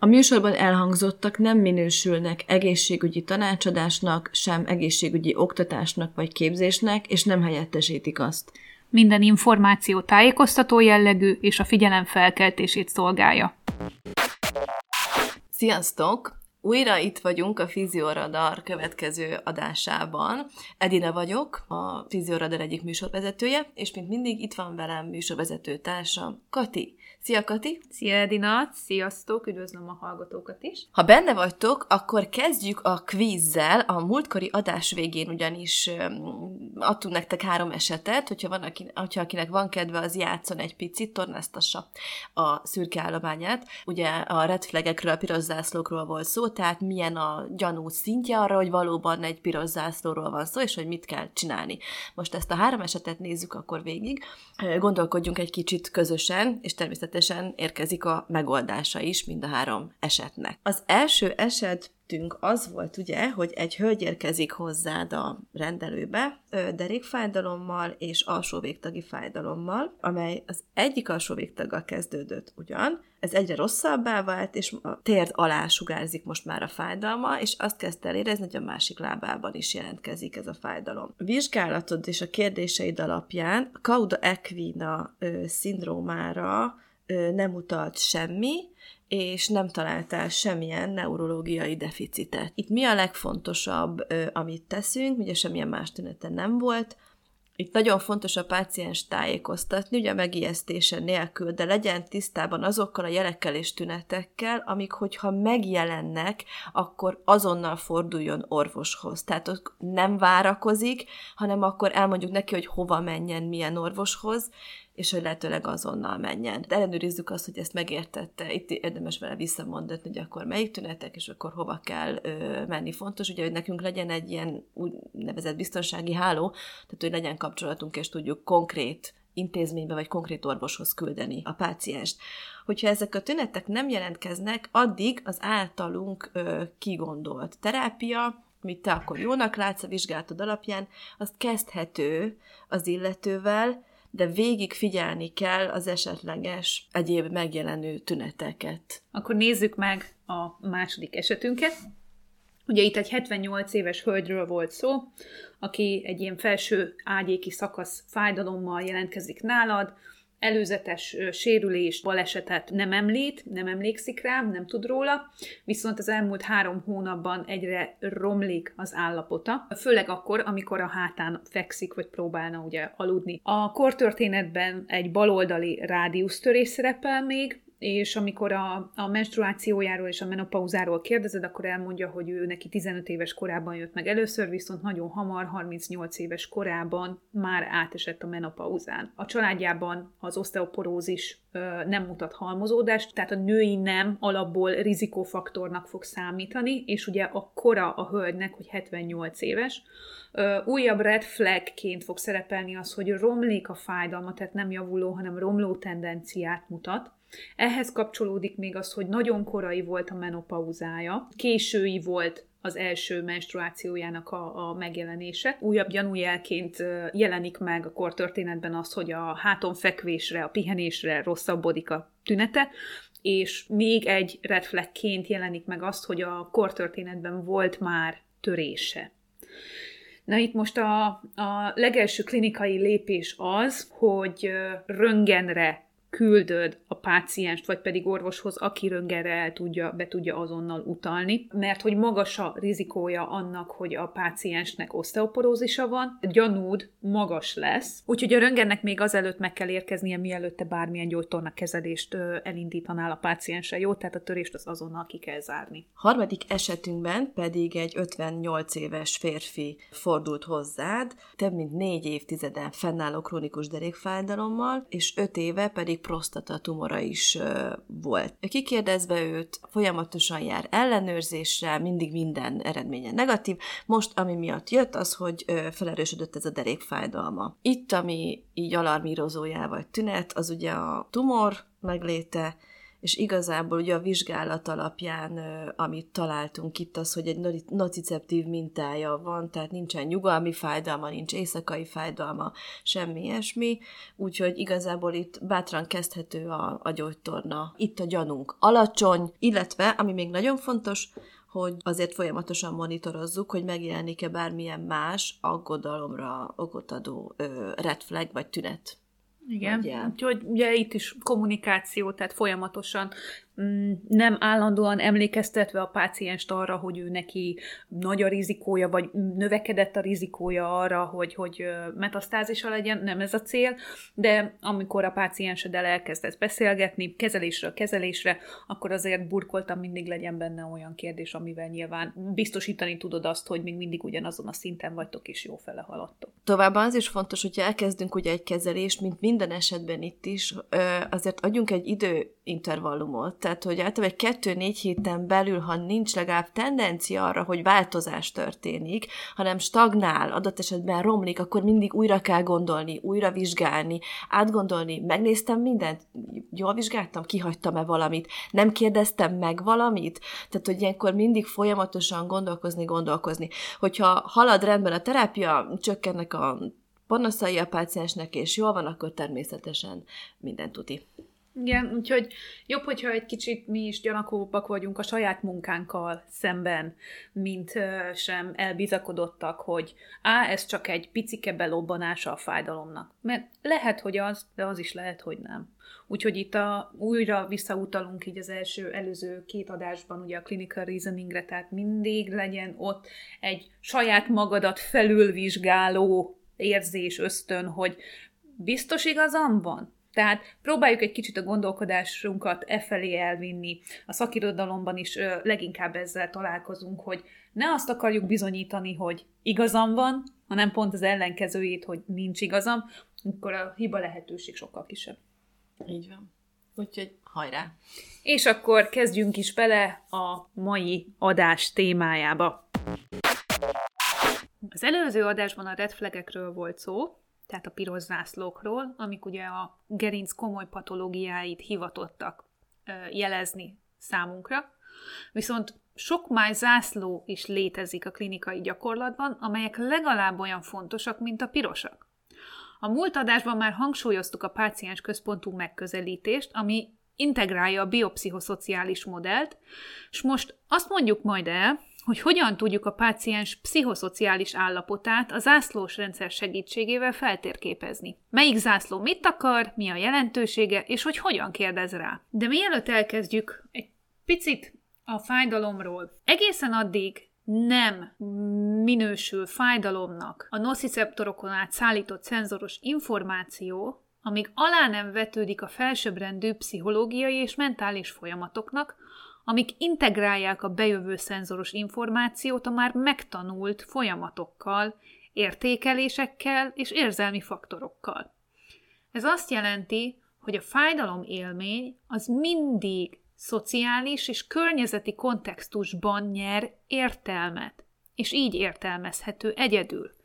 A műsorban elhangzottak nem minősülnek egészségügyi tanácsadásnak, sem egészségügyi oktatásnak vagy képzésnek, és nem helyettesítik azt. Minden információ tájékoztató jellegű, és a figyelem felkeltését szolgálja. Sziasztok! Újra itt vagyunk a Fizióradar következő adásában. Edina vagyok, a Fizióradar egyik műsorvezetője, és mint mindig itt van velem műsorvezető társam, Kati. Szia, Kati! Szia, Edina! Sziasztok! Üdvözlöm a hallgatókat is! Ha benne vagytok, akkor kezdjük a kvízzel. A múltkori adás végén ugyanis adtunk nektek 3 esetet, hogyha akinek van kedve, az játszon egy picit, tornáztassa a szürke állományát. Ugye a red flagekről, a piros zászlókról volt szó, tehát milyen a gyanú szintje arra, hogy valóban egy piros zászlóról van szó, és hogy mit kell csinálni. Most ezt a 3 esetet nézzük akkor végig. Gondolkodjunk egy kicsit közösen, és természetesen érkezik a megoldása is mind a 3 esetnek. Az első esetünk az volt, ugye, hogy egy hölgy érkezik hozzád a rendelőbe derékfájdalommal és alsóvégtagi fájdalommal, amely az egyik alsóvégtaggal kezdődött ugyan. Ez egyre rosszabbá vált, és a térd alá sugárzik most már a fájdalma, és azt kezdte el érezni, hogy a másik lábában is jelentkezik ez a fájdalom. A vizsgálatod és a kérdéseid alapján a cauda equina szindrómára nem utalt semmi, és nem találtál semmilyen neurológiai deficitet. Itt mi a legfontosabb, amit teszünk, ugye semmilyen más tünete nem volt. Itt nagyon fontos a páciens tájékoztatni, ugye megijesztése nélkül, de legyen tisztában azokkal a jelekkel és tünetekkel, amik, hogyha megjelennek, akkor azonnal forduljon orvoshoz. Tehát ott nem várakozik, hanem akkor elmondjuk neki, hogy hova menjen, milyen orvoshoz, és hogy lehetőleg azonnal menjen. De ellenőrizzük azt, hogy ezt megértette. Itt érdemes vele visszamondatni, hogy akkor melyik tünetek, és akkor hova kell menni. Fontos, ugye, hogy nekünk legyen egy ilyen úgynevezett biztonsági háló, tehát hogy legyen kapcsolatunk, és tudjuk konkrét intézménybe, vagy konkrét orvoshoz küldeni a pácienst. Hogyha ezek a tünetek nem jelentkeznek, addig az általunk kigondolt terápia, amit te akkor jónak látsz a vizsgálatod alapján, azt kezdhető az illetővel, de végig figyelni kell az esetleges egyéb megjelenő tüneteket. Akkor nézzük meg a második esetünket. Ugye itt egy 78 éves hölgyről volt szó, aki egy ilyen felső ágyéki szakasz fájdalommal jelentkezik nálad, előzetes sérülés, balesetet nem emlékszik rá, nem tud róla, viszont az elmúlt 3 hónapban egyre romlik az állapota, főleg akkor, amikor a hátán fekszik, vagy próbálna ugye aludni. A kortörténetben egy baloldali rádiusztörés szerepel még, és amikor a menstruációjáról és a menopauzáról kérdezed, akkor elmondja, hogy ő neki 15 éves korában jött meg először, viszont nagyon hamar, 38 éves korában már átesett a menopauzán. A családjában az oszteoporózis nem mutat halmozódást, tehát a női nem alapból rizikófaktornak fog számítani, és ugye a kora a hölgynek, hogy 78 éves, újabb red flagként fog szerepelni az, hogy romlik a fájdalma, tehát nem javuló, hanem romló tendenciát mutat. Ehhez kapcsolódik még az, hogy nagyon korai volt a menopauzája, késői volt az első menstruációjának a megjelenése. Újabb gyanújelként jelenik meg a kortörténetben az, hogy a háton fekvésre, a pihenésre rosszabbodik a tünete, és még egy red flagként jelenik meg azt, hogy a kortörténetben volt már törése. Na itt most a legelső klinikai lépés az, hogy röntgenre küldöd a pácienst, vagy pedig orvoshoz, aki röntgenre be tudja azonnal utalni, mert hogy magas a rizikója annak, hogy a páciensnek oszteoporózisa van, gyanúd magas lesz. Úgyhogy a röntgennek még azelőtt meg kell érkeznie, mielőtt te bármilyen gyógytorna kezelést elindítanál a pácienssel, jó? Tehát a törést az azonnal ki kell zárni. Harmadik esetünkben pedig egy 58 éves férfi fordult hozzád, több mint 4 évtizeden fennálló krónikus derékfájdalommal, és 5 éve pedig még prostata tumora is volt. Kikérdezve őt, folyamatosan jár ellenőrzésre, mindig minden eredménye negatív. Most, ami miatt jött, az, hogy felerősödött ez a derékfájdalma. Itt, ami így alarmírozójá vagy tünet, az ugye a tumor megléte, és igazából ugye a vizsgálat alapján, amit találtunk itt, az, hogy egy nociceptív mintája van, tehát nincsen nyugalmi fájdalma, nincs éjszakai fájdalma, semmi ilyesmi, úgyhogy igazából itt bátran kezdhető a gyógytorna. Itt a gyanunk alacsony, illetve, ami még nagyon fontos, hogy azért folyamatosan monitorozzuk, hogy megjelenik-e bármilyen más aggodalomra okot adó red flag vagy tünet. Igen, úgyhogy ugye itt is kommunikáció, tehát folyamatosan nem állandóan emlékeztetve a pácienst arra, hogy ő neki nagy a rizikója, vagy növekedett a rizikója arra, hogy metasztázisa legyen, nem ez a cél, de amikor a pácienseddel elkezdesz beszélgetni, kezelésre, akkor azért burkoltan mindig legyen benne olyan kérdés, amivel nyilván biztosítani tudod azt, hogy még mindig ugyanazon a szinten vagytok, és jó fele haladtok. Továbbá az is fontos, hogyha elkezdünk ugye egy kezelést, mint minden esetben itt is, azért adjunk egy időintervallumot. Tehát, hogy általában 2-4 héten belül, ha nincs legalább tendencia arra, hogy változás történik, hanem stagnál, adott esetben romlik, akkor mindig újra kell gondolni, újra vizsgálni, átgondolni, megnéztem mindent, jól vizsgáltam, kihagytam-e valamit, nem kérdeztem meg valamit, tehát, hogy ilyenkor mindig folyamatosan gondolkozni. Hogyha halad rendben a terápia, csökkennek a panaszai a páciensnek, és jól van, akkor természetesen minden tuti. Igen, úgyhogy jobb, hogyha egy kicsit mi is gyanakóbbak vagyunk a saját munkánkkal szemben, mint sem elbizakodottak, hogy ez csak egy picike belobbanása a fájdalomnak. Mert lehet, hogy az, de az is lehet, hogy nem. Úgyhogy itt újra visszautalunk így az előző 2 adásban ugye a clinical reasoningre, tehát mindig legyen ott egy saját magadat felülvizsgáló érzés, ösztön, hogy biztos igazam van? Tehát próbáljuk egy kicsit a gondolkodásunkat efelé elvinni. A szakirodalomban is leginkább ezzel találkozunk, hogy ne azt akarjuk bizonyítani, hogy igazam van, hanem pont az ellenkezőjét, hogy nincs igazam, akkor a hiba lehetőség sokkal kisebb. Így van. Úgyhogy hajrá! És akkor kezdjünk is bele a mai adás témájába. Az előző adásban a red flagekről volt szó, tehát a piros zászlókról, amik ugye a gerinc komoly patológiáit hivatottak jelezni számunkra. Viszont sok más zászló is létezik a klinikai gyakorlatban, amelyek legalább olyan fontosak, mint a pirosak. A múlt adásban már hangsúlyoztuk a páciens központú megközelítést, ami integrálja a biopszichoszociális modellt, és most azt mondjuk majd el, hogy hogyan tudjuk a páciens pszichoszociális állapotát a zászlós rendszer segítségével feltérképezni. Melyik zászló mit akar, mi a jelentősége, és hogy hogyan kérdez rá. De mielőtt elkezdjük egy picit a fájdalomról. Egészen addig nem minősül fájdalomnak a nociceptorokon át szállított szenzoros információ, amíg alá nem vetődik a felsőbbrendű pszichológiai és mentális folyamatoknak, amik integrálják a bejövő szenzoros információt a már megtanult folyamatokkal, értékelésekkel és érzelmi faktorokkal. Ez azt jelenti, hogy a fájdalom élmény az mindig szociális és környezeti kontextusban nyer értelmet, és így értelmezhető egyedül.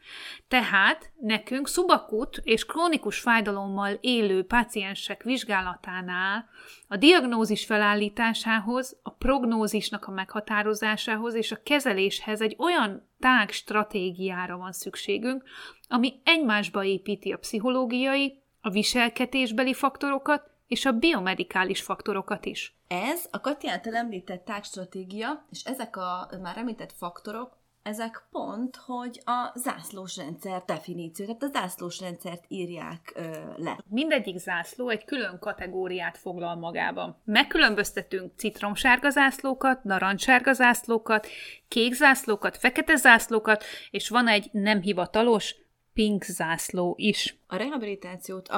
Tehát nekünk szubakút és krónikus fájdalommal élő páciensek vizsgálatánál a diagnózis felállításához, a prognózisnak a meghatározásához és a kezeléshez egy olyan tág stratégiára van szükségünk, ami egymásba építi a pszichológiai, a viselkedésbeli faktorokat és a biomedikális faktorokat is. Ez a Kati által említett tágstratégia, és ezek a már említett faktorok, ezek pont, hogy a zászlós rendszer definíció, tehát a zászlós rendszert írják le. Mindegyik zászló egy külön kategóriát foglal magában. Megkülönböztetünk citromsárga zászlókat, narancssárga zászlókat, kék zászlókat, fekete zászlókat, és van egy nem hivatalos pink zászló is. A rehabilitációt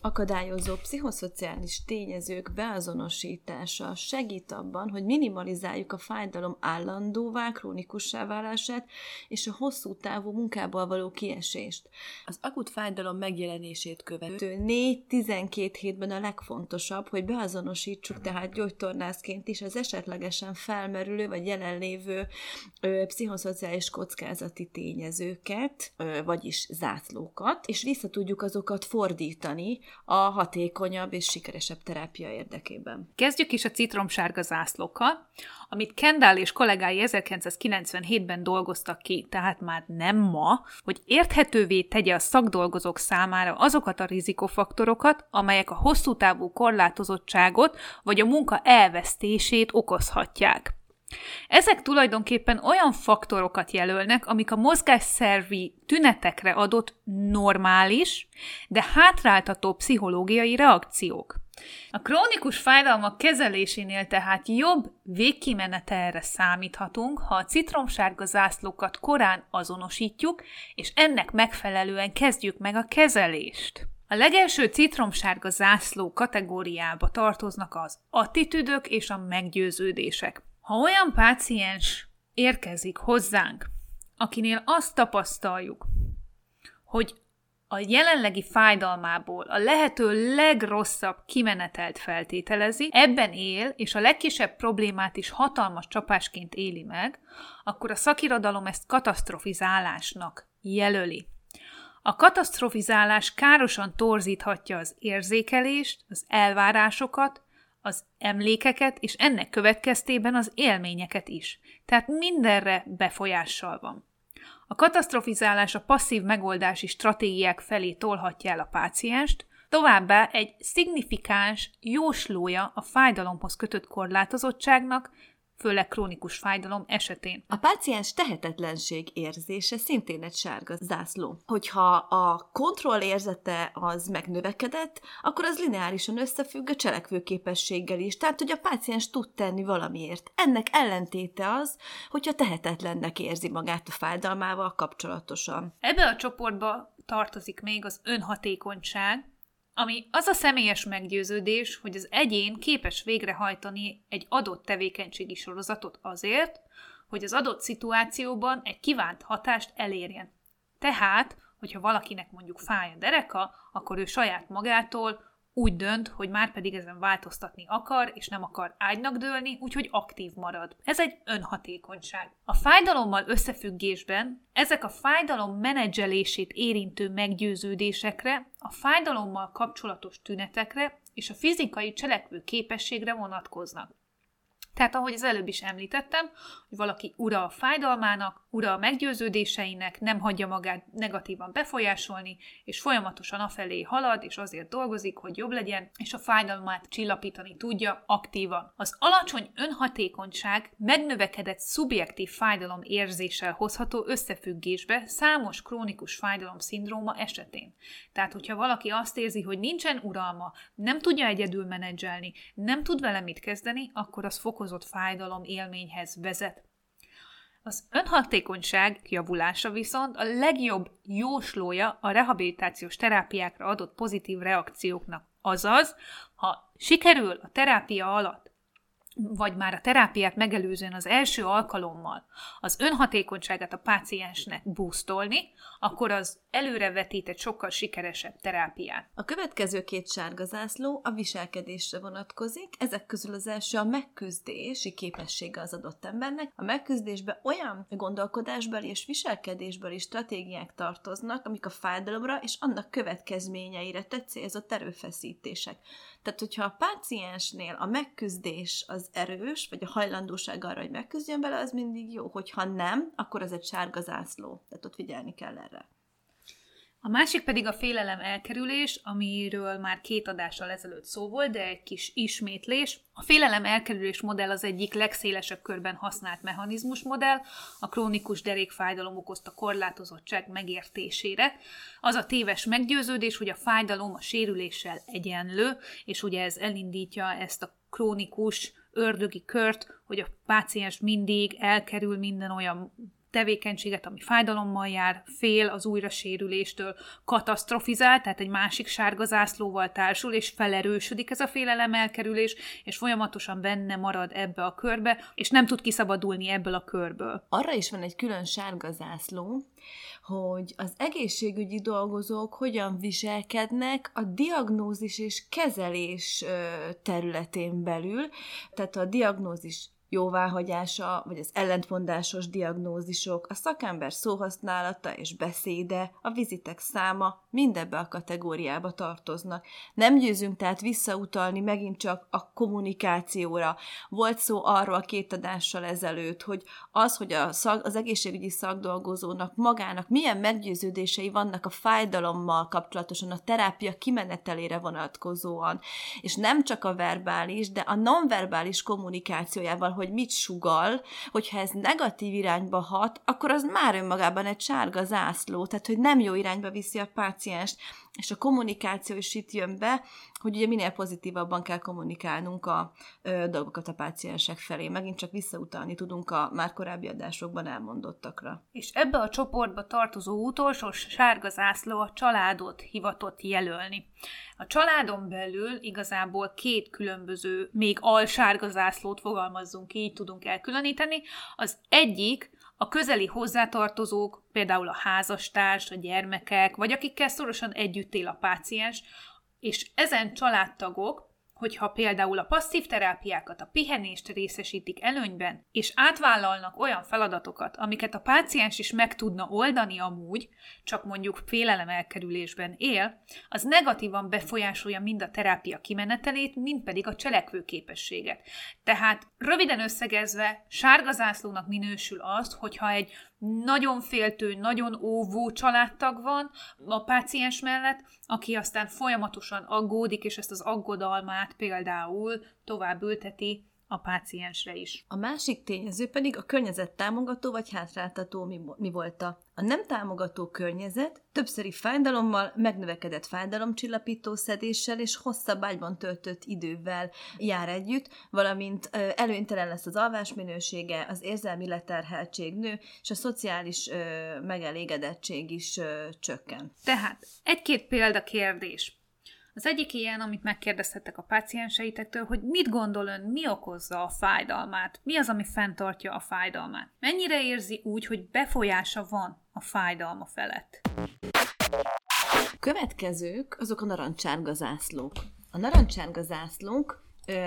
akadályozó pszichoszociális tényezők beazonosítása segít abban, hogy minimalizáljuk a fájdalom állandóvá, krónikussá válását és a hosszú távú munkából való kiesést. Az akut fájdalom megjelenését követő 4-12 hétben a legfontosabb, hogy beazonosítsuk tehát gyógytornászként is az esetlegesen felmerülő vagy jelenlévő pszichoszociális kockázati tényezőket, vagyis zászlókat, és vissza tudjuk azokat fordítani a hatékonyabb és sikeresebb terápia érdekében. Kezdjük is a citromsárga zászlókkal, amit Kendall és kollégái 1997-ben dolgoztak ki, tehát már nem ma, hogy érthetővé tegye a szakdolgozók számára azokat a rizikófaktorokat, amelyek a hosszú távú korlátozottságot vagy a munka elvesztését okozhatják. Ezek tulajdonképpen olyan faktorokat jelölnek, amik a mozgásszervi tünetekre adott normális, de hátráltató pszichológiai reakciók. A krónikus fájdalmak kezelésénél tehát jobb végkimenetelre számíthatunk, ha a citromsárga zászlókat korán azonosítjuk, és ennek megfelelően kezdjük meg a kezelést. A legelső citromsárga zászló kategóriába tartoznak az attitűdök és a meggyőződések. Ha olyan páciens érkezik hozzánk, akinél azt tapasztaljuk, hogy a jelenlegi fájdalmából a lehető legrosszabb kimenetelt feltételezi, ebben él, és a legkisebb problémát is hatalmas csapásként éli meg, akkor a szakirodalom ezt katasztrofizálásnak jelöli. A katasztrofizálás károsan torzíthatja az érzékelést, az elvárásokat, az emlékeket, és ennek következtében az élményeket is. Tehát mindenre befolyással van. A katasztrofizálás a passzív megoldási stratégiák felé tolhatja el a pácienst, továbbá egy szignifikáns jóslója a fájdalomhoz kötött korlátozottságnak, főleg krónikus fájdalom esetén. A páciens tehetetlenség érzése szintén egy sárga zászló. Hogyha a kontrollérzete az megnövekedett, akkor az lineárisan összefügg a cselekvőképességgel is, tehát hogy a páciens tud tenni valamiért. Ennek ellentéte az, hogyha tehetetlennek érzi magát a fájdalmával kapcsolatosan. Ebbe a csoportba tartozik még az önhatékonyság, ami az a személyes meggyőződés, hogy az egyén képes végrehajtani egy adott tevékenységi sorozatot azért, hogy az adott szituációban egy kívánt hatást elérjen. Tehát, hogyha valakinek mondjuk fáj a dereka, akkor ő saját magától úgy dönt, hogy márpedig ezen változtatni akar, és nem akar ágynak dőlni, úgyhogy aktív marad. Ez egy önhatékonyság. A fájdalommal összefüggésben ezek a fájdalom menedzselését érintő meggyőződésekre, a fájdalommal kapcsolatos tünetekre és a fizikai cselekvő képességre vonatkoznak. Tehát, ahogy az előbb is említettem, hogy valaki ura a fájdalmának, ura a meggyőződéseinek, nem hagyja magát negatívan befolyásolni, és folyamatosan afelé halad, és azért dolgozik, hogy jobb legyen, és a fájdalmát csillapítani tudja aktívan. Az alacsony önhatékonyság megnövekedett szubjektív fájdalom érzéssel hozható összefüggésbe számos krónikus fájdalom szindróma esetén. Tehát, hogyha valaki azt érzi, hogy nincsen uralma, nem tudja egyedül menedzselni, nem tud vele mit kezdeni, akkor az fokozott fájdalom élményhez vezet. Az önhatékonyság javulása viszont a legjobb jóslója a rehabilitációs terápiákra adott pozitív reakcióknak. Azaz, ha sikerül a terápia alatt, vagy már a terápiát megelőzően az első alkalommal az önhatékonyságát a páciensnek boostolni, akkor az előrevetít egy sokkal sikeresebb terápiát. A következő két sárga zászló a viselkedésre vonatkozik, ezek közül az első a megküzdési képessége az adott embernek. A megküzdésbe olyan gondolkodásbeli és viselkedésbeli stratégiák tartoznak, amik a fájdalomra és annak következményeire tett célzott erőfeszítések. Tehát, hogyha a páciensnél a megküzdés az erős, vagy a hajlandóság arra, hogy megküzdjön bele, az mindig jó. Hogyha nem, akkor az egy sárga zászló. Tehát ott figyelni kell erre. A másik pedig a félelem elkerülés, amiről már 2 adással ezelőtt szó volt, de egy kis ismétlés. A félelem elkerülés modell az egyik legszélesebb körben használt mechanizmus modell, a krónikus derékfájdalom okozta korlátozottság megértésére. Az a téves meggyőződés, hogy a fájdalom a sérüléssel egyenlő, és ugye ez elindítja ezt a krónikus ördögi kört, hogy a páciens mindig elkerül minden olyan tevékenységet, ami fájdalommal jár, fél az újrasérüléstől, katasztrofizál, tehát egy másik sárga zászlóval társul, és felerősödik ez a félelem elkerülés, és folyamatosan benne marad ebbe a körbe, és nem tud kiszabadulni ebből a körből. Arra is van egy külön sárga zászló, hogy az egészségügyi dolgozók hogyan viselkednek a diagnózis és kezelés területén belül, tehát a diagnózis jóváhagyása, vagy az ellentmondásos diagnózisok, a szakember szóhasználata és beszéde, a vizitek száma mindebbe a kategóriába tartoznak. Nem győzünk tehát visszautalni megint csak a kommunikációra. Volt szó arról 2 adással ezelőtt, hogy az, hogy az egészségügyi szakdolgozónak magának milyen meggyőződései vannak a fájdalommal kapcsolatosan, a terápia kimenetelére vonatkozóan. És nem csak a verbális, de a nonverbális kommunikációjával, hogy mit sugall, hogyha ez negatív irányba hat, akkor az már önmagában egy sárga zászló, tehát hogy nem jó irányba viszi a pácienst, és a kommunikáció is itt jön be, hogy ugye minél pozitívabban kell kommunikálnunk a dolgokat a páciensek felé. Megint csak visszautalni tudunk a már korábbi adásokban elmondottakra. És ebbe a csoportba tartozó utolsó sárga zászló a családot hivatott jelölni. A családon belül igazából 2 különböző, még alsárga zászlót fogalmazzunk, így tudunk elkülöníteni. Az egyik a közeli hozzátartozók, például a házastárs, a gyermekek, vagy akikkel szorosan együtt él a páciens, és ezen családtagok, hogyha például a passzív terápiákat, a pihenést részesítik előnyben, és átvállalnak olyan feladatokat, amiket a páciens is meg tudna oldani amúgy, csak mondjuk félelem elkerülésben él, az negatívan befolyásolja mind a terápia kimenetelét, mind pedig a cselekvőképességet. Tehát röviden összegezve, sárga zászlónak minősül azt, hogyha egy nagyon féltő, nagyon óvó családtag van a páciens mellett, aki aztán folyamatosan aggódik, és ezt az aggodalmát például tovább ülteti a páciensre is. A másik tényező pedig a környezet támogató vagy hátráltató mi volt a. A nem támogató környezet többszöri fájdalommal, megnövekedett fájdalomcsillapító szedéssel és hosszabb ágyban töltött idővel jár együtt, valamint előnytelen lesz az alvás minősége, az érzelmi leterheltség nő, és a szociális megelégedettség is csökken. Tehát 1-2 példakérdés. Az egyik ilyen, amit megkérdezhettek a pácienseitektől, hogy mit gondol ön, mi okozza a fájdalmát, mi az, ami fenntartja a fájdalmát. Mennyire érzi úgy, hogy befolyása van a fájdalma felett? Következők azok a narancssárga zászlók. A narancssárga zászlók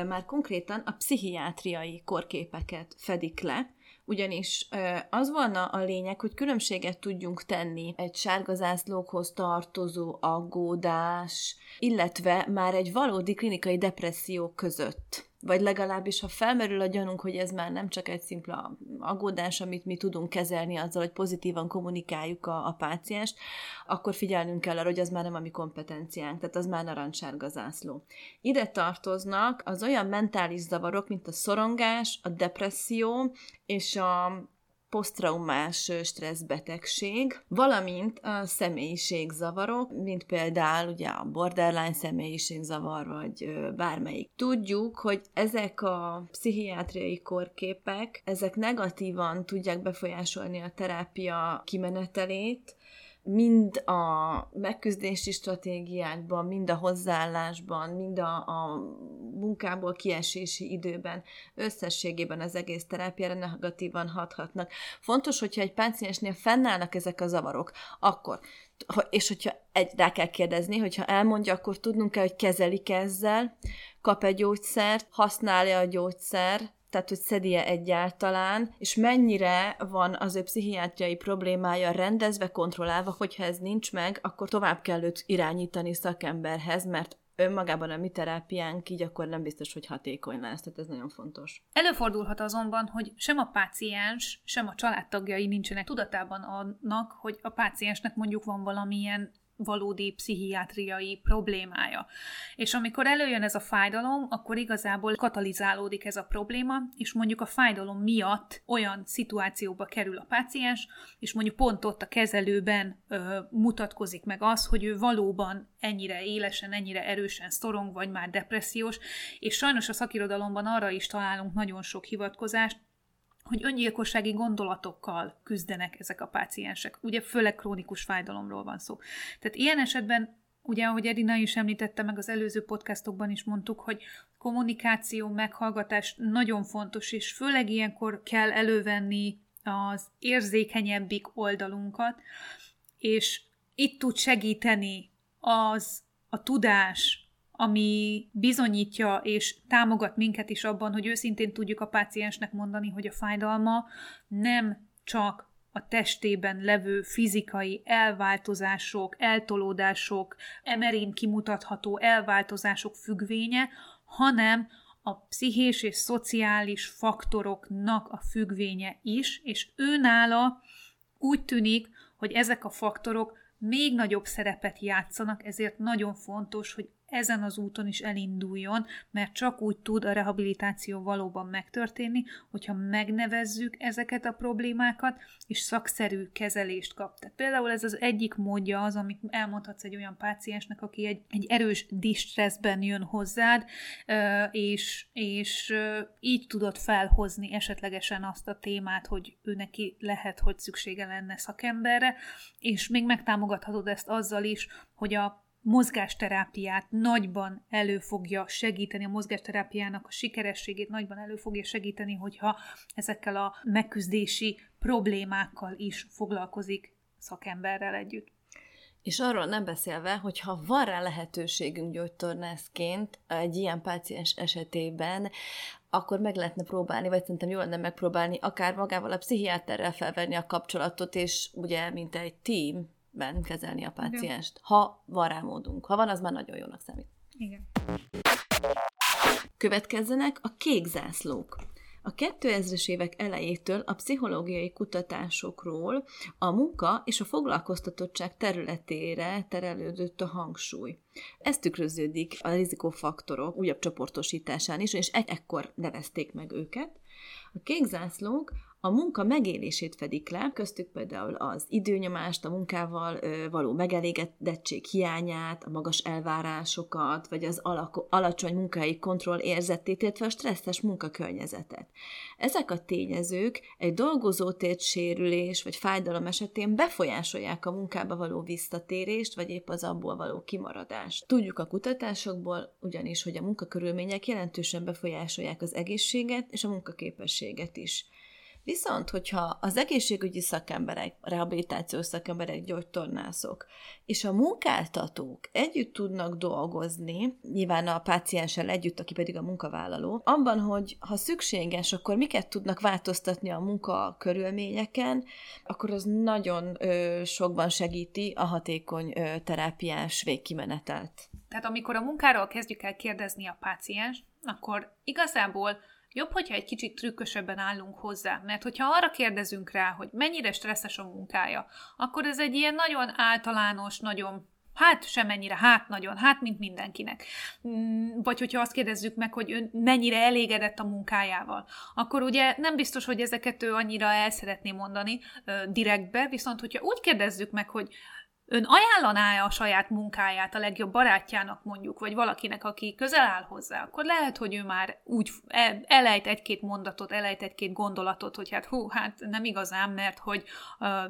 már konkrétan a pszichiátriai korképeket fedik le, ugyanis az volna a lényeg, hogy különbséget tudjunk tenni egy sárga zászlókhoz tartozó aggódás, illetve már egy valódi klinikai depresszió között. Vagy legalábbis, ha felmerül a gyanunk, hogy ez már nem csak egy szimpla aggódás, amit mi tudunk kezelni azzal, hogy pozitívan kommunikáljuk a pácienst, akkor figyelnünk kell arra, hogy az már nem a mi kompetenciánk, tehát az már narancssárga zászló. Ide tartoznak az olyan mentális zavarok, mint a szorongás, a depresszió és a posztraumás stresszbetegség, valamint a személyiségzavarok, mint például ugye a borderline személyiségzavar, vagy bármelyik. Tudjuk, hogy ezek a pszichiátriai korképek, ezek negatívan tudják befolyásolni a terápia kimenetelét, mind a megküzdési stratégiákban, mind a hozzáállásban, mind a munkából kiesési időben, összességében az egész terápiára negatívan hathatnak. Fontos, hogyha egy páciensnél fennállnak ezek a zavarok, akkor, és hogyha rá kell kérdezni, hogyha elmondja, akkor tudnunk kell, hogy kezelik ezzel, kap egy gyógyszert, használja a gyógyszert, tehát, hogy szedi-e egyáltalán, és mennyire van az ő pszichiátriai problémája rendezve, kontrollálva, hogyha ez nincs meg, akkor tovább kell őt irányítani szakemberhez, mert önmagában a mi terápiánk így akkor nem biztos, hogy hatékony lesz, tehát ez nagyon fontos. Előfordulhat azonban, hogy sem a páciens, sem a családtagjai nincsenek tudatában annak, hogy a páciensnek mondjuk van valamilyen valódi pszichiátriai problémája. És amikor előjön ez a fájdalom, akkor igazából katalizálódik ez a probléma, és mondjuk a fájdalom miatt olyan szituációba kerül a páciens, és mondjuk pont ott a kezelőben mutatkozik meg az, hogy ő valóban ennyire élesen, ennyire erősen szorong, vagy már depressziós, és sajnos a szakirodalomban arra is találunk nagyon sok hivatkozást, hogy öngyilkossági gondolatokkal küzdenek ezek a páciensek. Ugye főleg krónikus fájdalomról van szó. Tehát ilyen esetben, ugye ahogy Edina is említette, meg az előző podcastokban is mondtuk, hogy kommunikáció, meghallgatás nagyon fontos, és főleg ilyenkor kell elővenni az érzékenyebbik oldalunkat, és itt tud segíteni az a tudás, ami bizonyítja és támogat minket is abban, hogy őszintén tudjuk a páciensnek mondani, hogy a fájdalma nem csak a testében levő fizikai elváltozások, eltolódások, emerén kimutatható elváltozások függvénye, hanem a pszichés és szociális faktoroknak a függvénye is, és őnála úgy tűnik, hogy ezek a faktorok még nagyobb szerepet játszanak, ezért nagyon fontos, hogy ezen az úton is elinduljon, mert csak úgy tud a rehabilitáció valóban megtörténni, hogyha megnevezzük ezeket a problémákat, és szakszerű kezelést kap. Tehát például ez az egyik módja az, amit elmondhatsz egy olyan páciensnek, aki egy erős disztresszben jön hozzád, és így tudod felhozni esetlegesen azt a témát, hogy ő neki lehet, hogy szüksége lenne szakemberre, és még megtámogathatod ezt azzal is, hogy a mozgásterápiát nagyban elő fogja segíteni, a mozgásterápiának a sikerességét nagyban elő fogja segíteni, hogyha ezekkel a megküzdési problémákkal is foglalkozik szakemberrel együtt. És arról nem beszélve, hogyha van rá lehetőségünk gyógytornászként egy ilyen páciens esetében, akkor meg lehetne próbálni, vagy szerintem jól lenne megpróbálni, akár magával a pszichiáterrel felvenni a kapcsolatot, és ugye, mint egy team, ben kezelni a pácienst. Ha van rá módunk. Ha van, az már nagyon jónak számít. Igen. Következzenek a kék zászlók. A 2000-es évek elejétől a pszichológiai kutatásokról a munka és a foglalkoztatottság területére terelődött a hangsúly. Ez tükröződik a rizikófaktorok újabb csoportosításán is, és ekkor nevezték meg őket. A kék zászlók a munka megélését fedik le, köztük például az időnyomást, a munkával való megelégedettség hiányát, a magas elvárásokat, vagy az alacsony munkai kontroll érzetét, illetve a stresszes munkakörnyezetet. Ezek a tényezők egy dolgozótérsérülés vagy fájdalom esetén befolyásolják a munkába való visszatérést, vagy épp az abból való kimaradást. Tudjuk a kutatásokból ugyanis, hogy a munkakörülmények jelentősen befolyásolják az egészséget és a munkaképességet is. Viszont, hogyha az egészségügyi szakemberek, rehabilitációs szakemberek, gyógytornászok és a munkáltatók együtt tudnak dolgozni, nyilván a pácienssel együtt, aki pedig a munkavállaló, abban, hogy ha szükséges, akkor miket tudnak változtatni a munkakörülményeken, akkor az nagyon sokban segíti a hatékony terápiás végkimenetelt. Tehát amikor a munkáról kezdjük el kérdezni a páciens, akkor igazából jobb, hogyha egy kicsit trükkösebben állunk hozzá, mert hogyha arra kérdezünk rá, hogy mennyire stresszes a munkája, akkor ez egy ilyen nagyon általános, nagyon, mint mindenkinek. Vagy hogyha azt kérdezzük meg, hogy ő mennyire elégedett a munkájával, akkor ugye nem biztos, hogy ezeket ő annyira el szeretné mondani direktbe, viszont hogyha úgy kérdezzük meg, hogy ön ajánlaná-e a saját munkáját a legjobb barátjának mondjuk, vagy valakinek, aki közel áll hozzá, akkor lehet, hogy ő már úgy elejt egy-két mondatot, elejt egy-két gondolatot, hogy nem igazán, mert hogy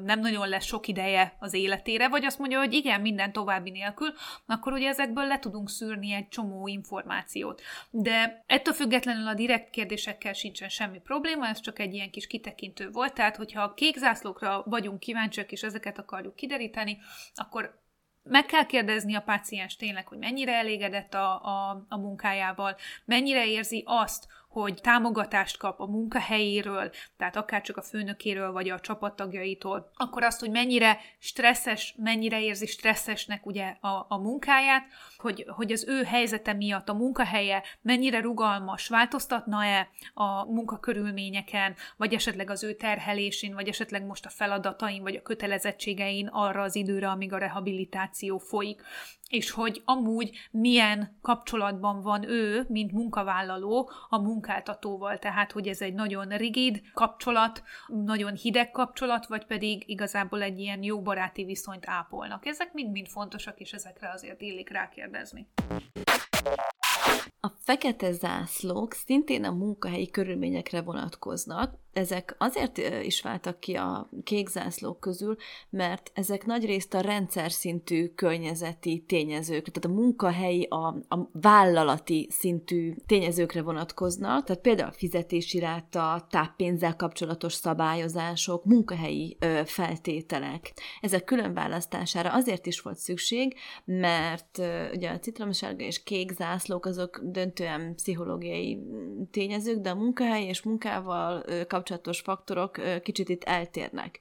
nem nagyon lesz sok ideje az életére, vagy azt mondja, hogy igen, minden további nélkül, akkor ugye ezekből le tudunk szűrni egy csomó információt. De ettől függetlenül a direkt kérdésekkel sincsen semmi probléma, ez csak egy ilyen kis kitekintő volt, tehát hogyha a kék zászlókra vagyunk kíváncsiak, és ezeket akarjuk kideríteni, akkor meg kell kérdezni a páciens tényleg, hogy mennyire elégedett a munkájával, mennyire érzi azt, hogy támogatást kap a munkahelyéről, tehát akár csak a főnökéről, vagy a csapattagjaitól, akkor azt, hogy mennyire stresszes, mennyire érzi stresszesnek ugye a munkáját, hogy az ő helyzete miatt a munkahelye mennyire rugalmas, változtatna-e a munkakörülményeken, vagy esetleg az ő terhelésén, vagy esetleg most a feladatain, vagy a kötelezettségein arra az időre, amíg a rehabilitáció folyik, és hogy amúgy milyen kapcsolatban van ő, mint munkavállaló, a munkáltatóval, tehát hogy ez egy nagyon rigid kapcsolat, nagyon hideg kapcsolat, vagy pedig igazából egy ilyen jó baráti viszonyt ápolnak. Ezek mind-mind fontosak, és ezekre azért illik rákérdezni. A fekete zászlók szintén a munkahelyi körülményekre vonatkoznak, ezek azért is váltak ki a kékzászlók közül, mert ezek nagyrészt a rendszer szintű környezeti tényezők, tehát a munkahelyi, a vállalati szintű tényezőkre vonatkoznak, tehát például fizetési ráta, táppénzzel kapcsolatos szabályozások, munkahelyi feltételek. Ezek különválasztására azért is volt szükség, mert ugye a citromsárga és kék zászlók azok döntően pszichológiai tényezők, de a munkahely és munkával kapcsolatos faktorok kicsit itt eltérnek.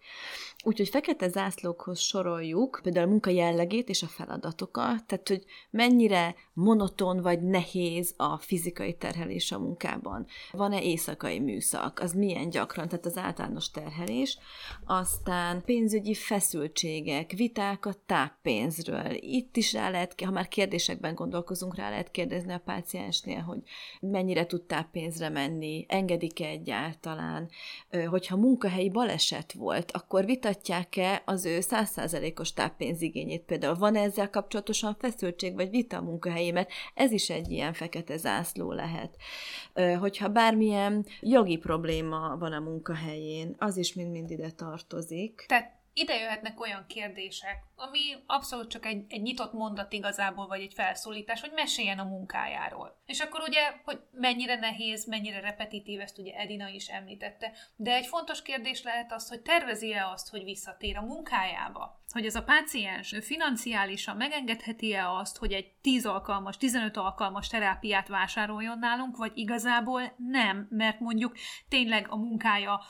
Úgyhogy fekete zászlókhoz soroljuk például a munka jellegét és a feladatokat, tehát hogy mennyire monoton vagy nehéz a fizikai terhelés a munkában. Van-e éjszakai műszak? Az milyen gyakran? Tehát az általános terhelés. Aztán pénzügyi feszültségek, viták a táppénzről. Itt is rá lehet, ha már kérdésekben gondolkozunk, rá lehet kérdezni a páciensnél, hogy mennyire tud táppénzre menni, engedik-e egyáltalán. Hogyha munkahelyi baleset volt, akkor vitatják-e az ő 100%-os táppénzigényét például? Van ezzel kapcsolatosan feszültség vagy vita a munkahelyén? Mert ez is egy ilyen fekete zászló lehet. Hogyha bármilyen jogi probléma van a munkahelyén, az is mind ide tartozik. Tehát ide jöhetnek olyan kérdések, ami abszolút csak egy nyitott mondat igazából, vagy egy felszólítás, hogy meséljen a munkájáról. És akkor ugye, hogy mennyire nehéz, mennyire repetitív, ezt ugye Edina is említette, de egy fontos kérdés lehet az, hogy tervezi-e azt, hogy visszatér a munkájába? Hogy ez a páciens financiálisan megengedheti-e azt, hogy egy 10 alkalmas, 15 alkalmas terápiát vásároljon nálunk, vagy igazából nem, mert mondjuk tényleg a munkája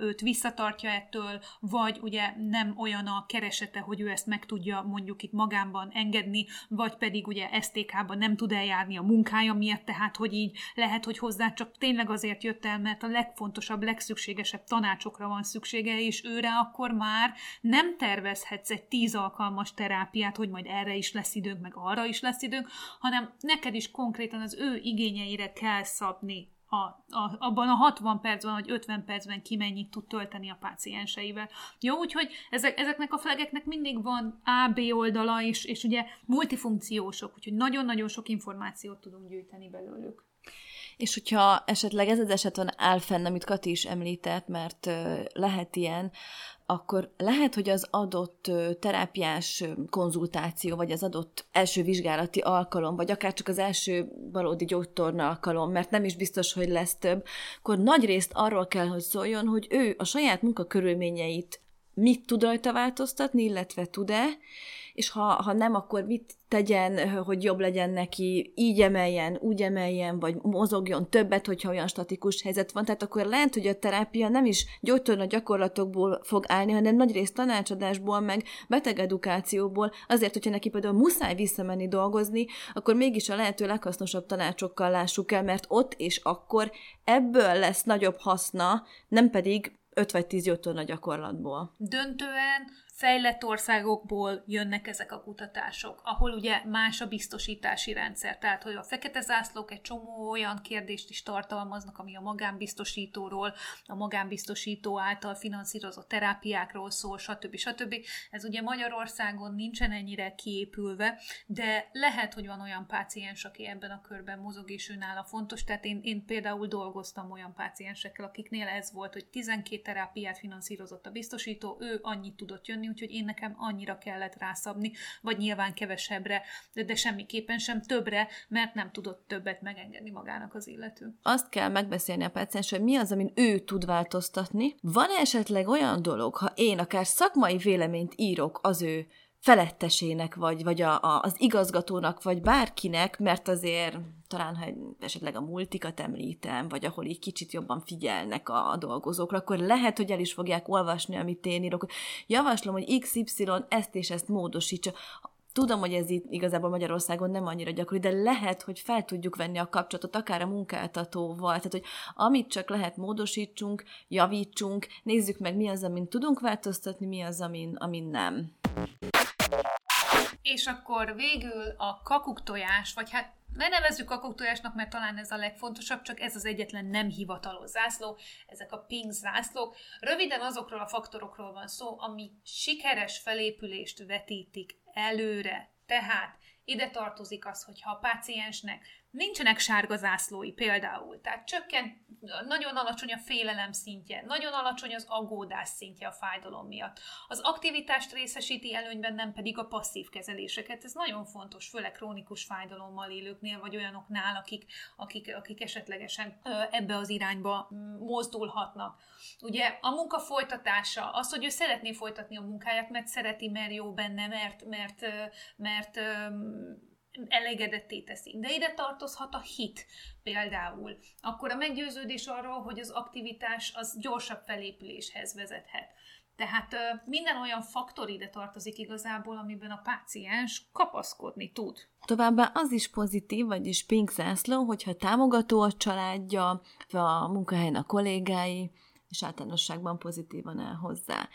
őt visszatartja ettől, vagy ugye nem olyan a keresete, hogy ő ezt meg tudja mondjuk itt magánban engedni, vagy pedig ugye STK-ban nem tud eljárni a munkája miatt, tehát hogy így lehet, hogy hozzá csak tényleg azért jött el, mert a legfontosabb, legszükségesebb tanácsokra van szüksége, és őre akkor már nem tervezhetsz egy 10 alkalmas terápiát, hogy majd erre is lesz időnk, meg arra is lesz időnk, hanem neked is konkrétan az ő igényeire kell szabni abban a 60 percben, vagy 50 percben ki mennyit tud tölteni a pácienseivel. Jó, úgyhogy ezeknek a flageknek mindig van A-B oldala is, és ugye multifunkciósok, úgyhogy nagyon-nagyon sok információt tudunk gyűjteni belőlük. És hogyha esetleg ez az eset van áll fenn, amit Kati is említett, mert lehet ilyen, akkor lehet, hogy az adott terápiás konzultáció, vagy az adott első vizsgálati alkalom, vagy akár csak az első valódi gyógytorna alkalom, mert nem is biztos, hogy lesz több, akkor nagyrészt arról kell, hogy szóljon, hogy ő a saját munkakörülményeit mit tud rajta változtatni, illetve tud-e, és ha nem, akkor mit tegyen, hogy jobb legyen neki, így emeljen, úgy emeljen, vagy mozogjon többet, hogyha olyan statikus helyzet van. Tehát akkor lehet, hogy a terápia nem is gyógytorna gyakorlatokból fog állni, hanem nagyrészt tanácsadásból, meg betegedukációból, azért, hogyha neki például muszáj visszamenni dolgozni, akkor mégis a lehető leghasznosabb tanácsokkal lássuk el, mert ott és akkor ebből lesz nagyobb haszna, nem pedig 5 vagy 10 gyógytorna gyakorlatból. Döntően fejlett országokból jönnek ezek a kutatások, ahol ugye más a biztosítási rendszer. Tehát, hogy a fekete zászlók egy csomó olyan kérdést is tartalmaznak, ami a magánbiztosítóról, a magánbiztosító által finanszírozott terápiákról szól, stb. Stb. Ez ugye Magyarországon nincsen ennyire kiépülve, de lehet, hogy van olyan páciens, aki ebben a körben mozog, és őnála fontos. Tehát én például dolgoztam olyan páciensekkel, akiknél ez volt, hogy 12 terápiát finanszírozott a biztosító, ő annyit tudott jönni, úgyhogy én nekem annyira kellett rászabni, vagy nyilván kevesebbre, de semmiképpen sem többre, mert nem tudott többet megengedni magának az illető. Azt kell megbeszélni a páciens, hogy mi az, amin ő tud változtatni. Van esetleg olyan dolog, ha én akár szakmai véleményt írok az ő felettesének, vagy az igazgatónak, vagy bárkinek, mert azért talán, ha esetleg a multikat említem, vagy ahol így kicsit jobban figyelnek a dolgozókra, akkor lehet, hogy el is fogják olvasni, amit én írok. Javaslom, hogy XY ezt és ezt módosítsa. Tudom, hogy ez itt igazából Magyarországon nem annyira gyakori, de lehet, hogy fel tudjuk venni a kapcsolatot akár a munkáltatóval, tehát, hogy amit csak lehet módosítsunk, javítsunk, nézzük meg, mi az, amin tudunk változtatni, mi az, amin nem. És akkor végül a kakuktojás, vagy hát ne nevezzük kakuktojásnak, mert talán ez a legfontosabb, csak ez az egyetlen nem hivatalos zászló, ezek a pink zászlók. Röviden azokról a faktorokról van szó, ami sikeres felépülést vetítik előre. Tehát Ide tartozik az, hogyha a páciensnek nincsenek sárga zászlói például, tehát csökken, nagyon alacsony a félelem szintje, nagyon alacsony az aggódás szintje a fájdalom miatt. Az aktivitást részesíti előnyben, nem pedig a passzív kezeléseket. Ez nagyon fontos, főleg krónikus fájdalommal élőknél, vagy olyanoknál, akik esetlegesen ebbe az irányba mozdulhatnak. Ugye a munka folytatása, az, hogy ő szeretné folytatni a munkáját, mert szereti, mert jó benne, mert elégedetté teszi. De ide tartozhat a hit például. Akkor a meggyőződés arról, hogy az aktivitás az gyorsabb felépüléshez vezethet. Tehát minden olyan faktor ide tartozik igazából, amiben a páciens kapaszkodni tud. Továbbá az is pozitív, vagyis pink zászló, hogyha támogató a családja, a munkahelyen a kollégái, és általánosságban pozitívan áll hozzá.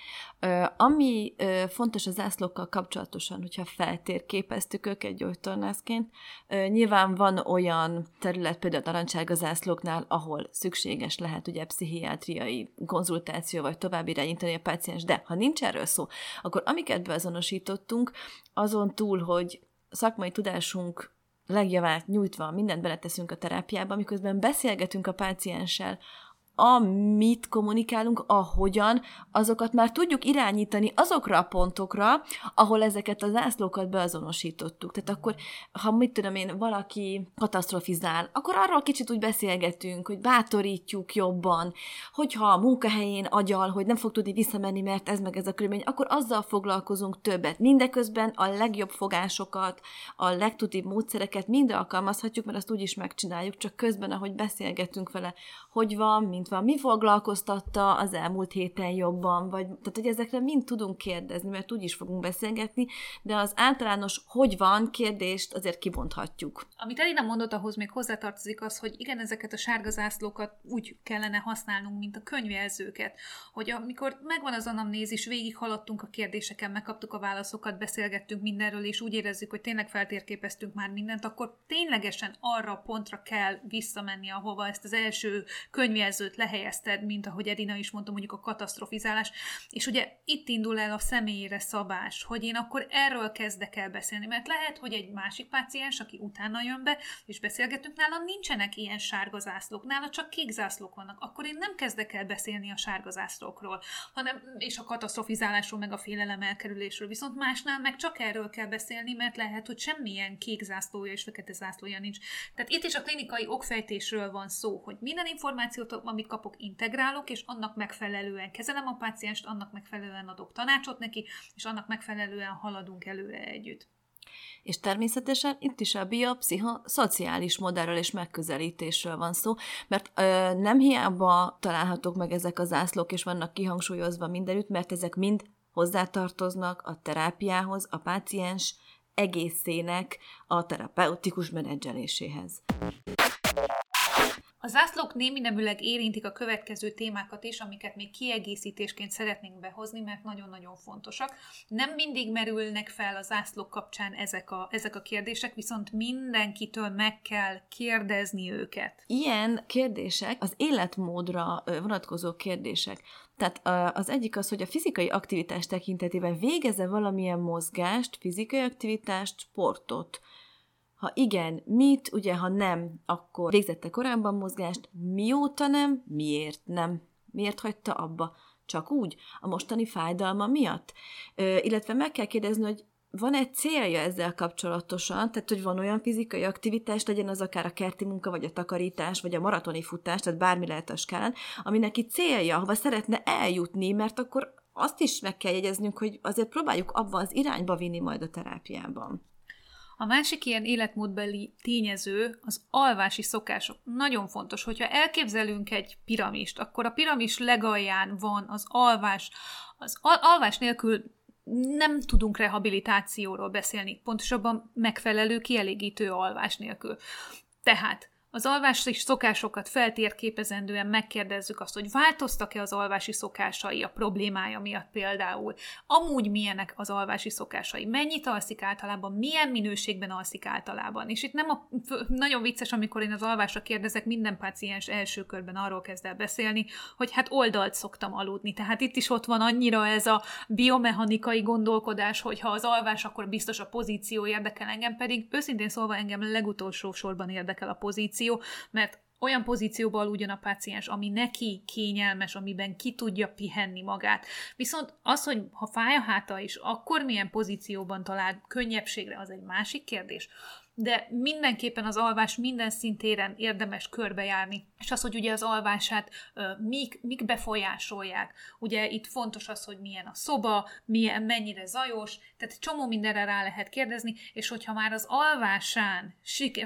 Ami fontos a zászlókkal kapcsolatosan, hogyha feltérképeztük őket gyógytornászként, nyilván van olyan terület, például a narancsárga zászlóknál, ahol szükséges lehet ugye pszichiátriai konzultáció, vagy tovább irányítani a páciens, de ha nincs erről szó, akkor amiket beazonosítottunk, azon túl, hogy szakmai tudásunk legjavát nyújtva mindent beleteszünk a terápiába, miközben beszélgetünk a pácienssel, amit kommunikálunk, ahogyan, azokat már tudjuk irányítani azokra a pontokra, ahol ezeket a zászlókat beazonosítottuk. Tehát akkor, ha mit tudom én, valaki katasztrofizál, akkor arról kicsit úgy beszélgetünk, hogy bátorítjuk jobban, hogyha a munkahelyén agyal, hogy nem fog tudni visszamenni, mert ez meg ez a körülmény, akkor azzal foglalkozunk többet. Mindeközben a legjobb fogásokat, a legtutibb módszereket mind alkalmazhatjuk, mert azt úgyis megcsináljuk, csak közben, ahogy beszélgetünk vele, hogy van, mint van, mi foglalkoztatta az elmúlt héten jobban, vagy, tehát hogy ezekre mind tudunk kérdezni, mert úgy is fogunk beszélgetni, de az általános hogy van kérdést azért kibonthatjuk. Amit Elina mondott, ahhoz még hozzátartozik az, hogy igen, ezeket a sárga zászlókat úgy kellene használnunk, mint a könyvjelzőket, hogy amikor megvan az anamnézis, végighaladtunk a kérdéseken, megkaptuk a válaszokat, beszélgettünk mindenről, és úgy érezzük, hogy tényleg feltérképeztünk már mindent, akkor ténylegesen arra a pontra kell visszamenni, ahova ezt az első könyvjelzőt lehelyezted, mint ahogy Edina is mondta, mondjuk a katasztrofizálás, és ugye itt indul el a személyre szabás, hogy én akkor erről kezdek el beszélni, mert lehet, hogy egy másik páciens, aki utána jön be, és beszélgetünk, nálam nincsenek ilyen sárga zászlók, nála csak kék zászlók vannak, akkor én nem kezdek el beszélni a sárga zászlókról, hanem, és a katasztrofizálásról, meg a félelem elkerülésről, viszont másnál meg csak erről kell beszélni, mert lehet, hogy semmilyen kék zászlója és fekete zászlója nincs. Tehát itt is a klinikai okfejtésről van szó, hogy minden információt, amit kapok, integrálok, és annak megfelelően kezelem a pácienst, annak megfelelően adok tanácsot neki, és annak megfelelően haladunk előre együtt. És természetesen itt is a biopszichoszociális modellről és megközelítésről van szó, mert nem hiába találhatók meg ezek a zászlók, és vannak kihangsúlyozva mindenütt, mert ezek mind hozzátartoznak a terápiához, a páciens egészének a terapeutikus menedzseléséhez. A zászlók némineműleg érintik a következő témákat is, amiket még kiegészítésként szeretnénk behozni, mert nagyon-nagyon fontosak. Nem mindig merülnek fel a zászlók kapcsán ezek a kérdések, viszont mindenkitől meg kell kérdezni őket. Ilyen kérdések az életmódra vonatkozó kérdések. Tehát az egyik az, hogy a fizikai aktivitás tekintetében végez-e valamilyen mozgást, fizikai aktivitást, sportot? Ha igen, mit, ugye ha nem, akkor végzette korábban mozgást, mióta nem, miért nem? Miért hagyta abba? Csak úgy, a mostani fájdalma miatt. Illetve meg kell kérdezni, hogy van-e célja ezzel kapcsolatosan, tehát hogy van olyan fizikai aktivitás, legyen az akár a kerti munka, vagy a takarítás, vagy a maratoni futás, tehát bármi lehet a skálán, ami neki célja, hova szeretne eljutni, mert akkor azt is meg kell jegyeznünk, hogy azért próbáljuk abba az irányba vinni majd a terápiában. A másik ilyen életmódbeli tényező az alvási szokások. Nagyon fontos, hogyha elképzelünk egy piramist, akkor a piramis legalján van az alvás. Az alvás nélkül nem tudunk rehabilitációról beszélni, pontosabban megfelelő, kielégítő alvás nélkül. Tehát Az alvási szokásokat feltérképezendően megkérdezzük azt, hogy változtak-e az alvási szokásai a problémája miatt például. Amúgy milyenek az alvási szokásai, mennyit alszik általában, milyen minőségben alszik általában. És itt nem a... nagyon vicces, amikor én az alvásra kérdezek, minden páciens első körben arról kezd el beszélni, hogy hát oldalt szoktam aludni. Tehát itt is ott van annyira ez a biomechanikai gondolkodás, hogy ha az alvás, akkor biztos a pozíció érdekel engem, pedig őszintén szólva engem legutolsó sorban érdekel a pozíció, mert olyan pozícióban aludjon a páciens, ami neki kényelmes, amiben ki tudja pihenni magát. Viszont az, hogy ha fáj a háta is, akkor milyen pozícióban talál könnyebbségre, az egy másik kérdés. De mindenképpen az alvás minden szintéren érdemes körbejárni. És az, hogy ugye az alvását mik befolyásolják. Ugye itt fontos az, hogy milyen a szoba, mennyire zajos, tehát csomó mindenre rá lehet kérdezni, és hogyha már az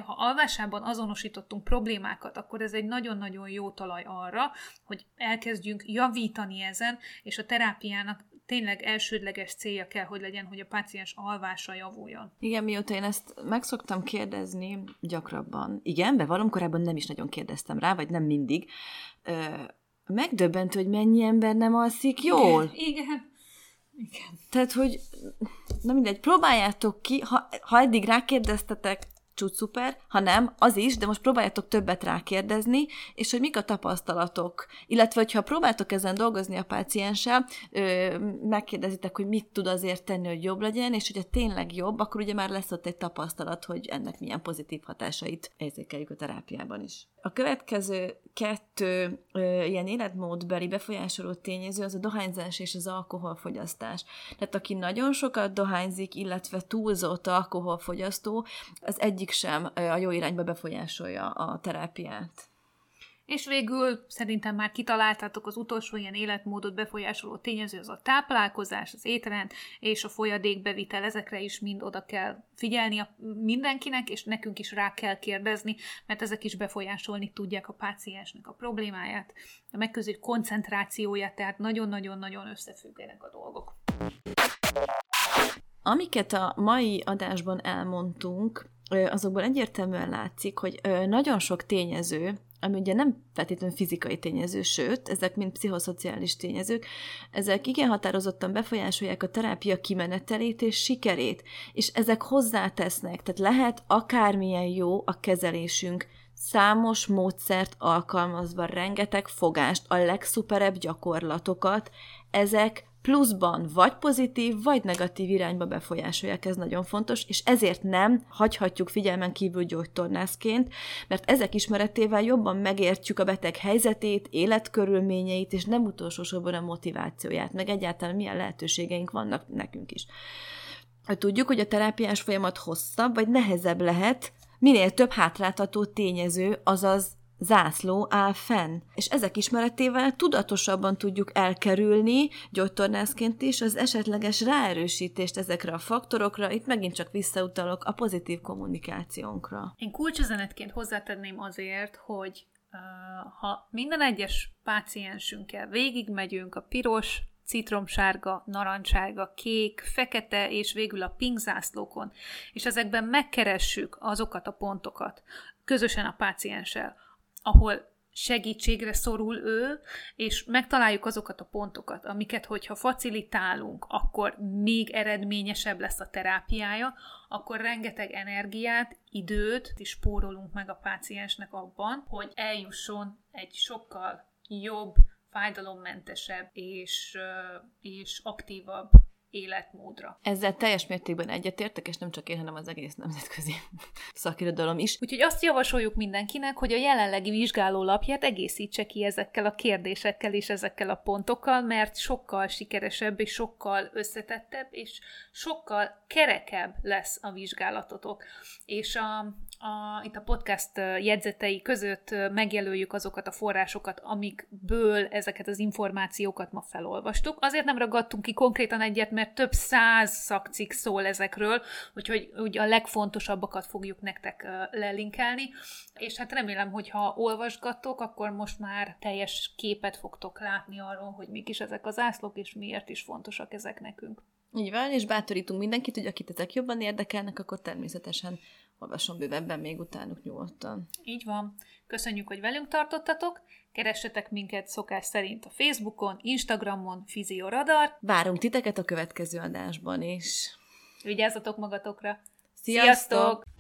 alvásában azonosítottunk problémákat, akkor ez egy nagyon-nagyon jó talaj arra, hogy elkezdjünk javítani ezen, és a terápiának tényleg elsődleges célja kell, hogy legyen, hogy a páciens alvása javuljon. Igen, mióta én ezt meg szoktam kérdezni gyakrabban. Igen, bevallom, korábban nem is nagyon kérdeztem rá, vagy nem mindig. Megdöbbentő, hogy mennyi ember nem alszik jól. Igen. Tehát, hogy na mindegy, próbáljátok ki, ha eddig rákérdeztetek, csúcs szuper, ha nem, az is, de most próbáljátok többet rákérdezni, és hogy mik a tapasztalatok. Illetve, hogyha próbáltok ezen dolgozni a pácienssel, megkérdezitek, hogy mit tud azért tenni, hogy jobb legyen, és hogyha tényleg jobb, akkor ugye már lesz ott egy tapasztalat, hogy ennek milyen pozitív hatásait érzékeljük a terápiában is. A következő 2 ilyen életmódbeli befolyásoló tényező az a dohányzás és az alkoholfogyasztás. Tehát aki nagyon sokat dohányzik, illetve túlzott alkoholfogyasztó, az egyik sem a jó irányba befolyásolja a terápiát. És végül szerintem már kitaláltátok, az utolsó ilyen életmódot befolyásoló tényező az a táplálkozás, az étrend és a folyadékbevitel. Ezekre is mind oda kell figyelni mindenkinek, és nekünk is rá kell kérdezni, mert ezek is befolyásolni tudják a páciensnek a problémáját, a megközött koncentrációját, tehát nagyon-nagyon-nagyon összefüggenek a dolgok. Amiket a mai adásban elmondtunk, azokból egyértelműen látszik, hogy nagyon sok tényező, ami ugye nem feltétlenül fizikai tényező, sőt, ezek mind pszichoszociális tényezők, ezek igen határozottan befolyásolják a terápia kimenetelét és sikerét, és ezek hozzátesznek, tehát lehet akármilyen jó a kezelésünk, számos módszert alkalmazva, rengeteg fogást, a legszuperebb gyakorlatokat, ezek pluszban vagy pozitív, vagy negatív irányba befolyásolják, ez nagyon fontos, és ezért nem hagyhatjuk figyelmen kívül gyógytornászként, mert ezek ismeretével jobban megértjük a beteg helyzetét, életkörülményeit, és nem utolsó sorban a motivációját, meg egyáltalán milyen lehetőségeink vannak nekünk is. Tudjuk, hogy a terápiás folyamat hosszabb, vagy nehezebb lehet, minél több hátráltató tényező, azaz zászló áll fenn. És ezek ismeretével tudatosabban tudjuk elkerülni gyógytornászként is az esetleges ráerősítést ezekre a faktorokra, itt megint csak visszautalok a pozitív kommunikációnkra. Én kulcsüzenetként hozzátenném azért, hogy ha minden egyes páciensünkkel végigmegyünk a piros, citromsárga, narancssárga, kék, fekete és végül a pink zászlókon, és ezekben megkeressük azokat a pontokat közösen a pácienssel, ahol segítségre szorul ő, és megtaláljuk azokat a pontokat, amiket, hogyha facilitálunk, akkor még eredményesebb lesz a terápiája, akkor rengeteg energiát, időt is spórolunk meg a páciensnek abban, hogy eljusson egy sokkal jobb, fájdalommentesebb és aktívabb életmódra. Ezzel teljes mértékben egyetértek, és nem csak én, hanem az egész nemzetközi szakirodalom is. Úgyhogy azt javasoljuk mindenkinek, hogy a jelenlegi vizsgálólapját egészítse ki ezekkel a kérdésekkel és ezekkel a pontokkal, mert sokkal sikeresebb és sokkal összetettebb és sokkal kerekebb lesz a vizsgálatotok. És itt a podcast jegyzetei között megjelöljük azokat a forrásokat, amikből ezeket az információkat ma felolvastuk. Azért nem ragadtunk ki konkrétan egyet, mert több 100 szakcikk szól ezekről, úgyhogy ugye a legfontosabbakat fogjuk nektek lelinkelni, és hát remélem, hogy ha olvasgattok, akkor most már teljes képet fogtok látni arról, hogy mik is ezek az zászlók, és miért is fontosak ezek nekünk. Így van, és bátorítunk mindenkit, hogy akit ezek jobban érdekelnek, akkor természetesen olvasom bővebben még utánuk nyugodtan. Így van. Köszönjük, hogy velünk tartottatok. Keressetek minket szokás szerint a Facebookon, Instagramon, Fizióradar. Várunk titeket a következő adásban is. Vigyázzatok magatokra. Sziasztok!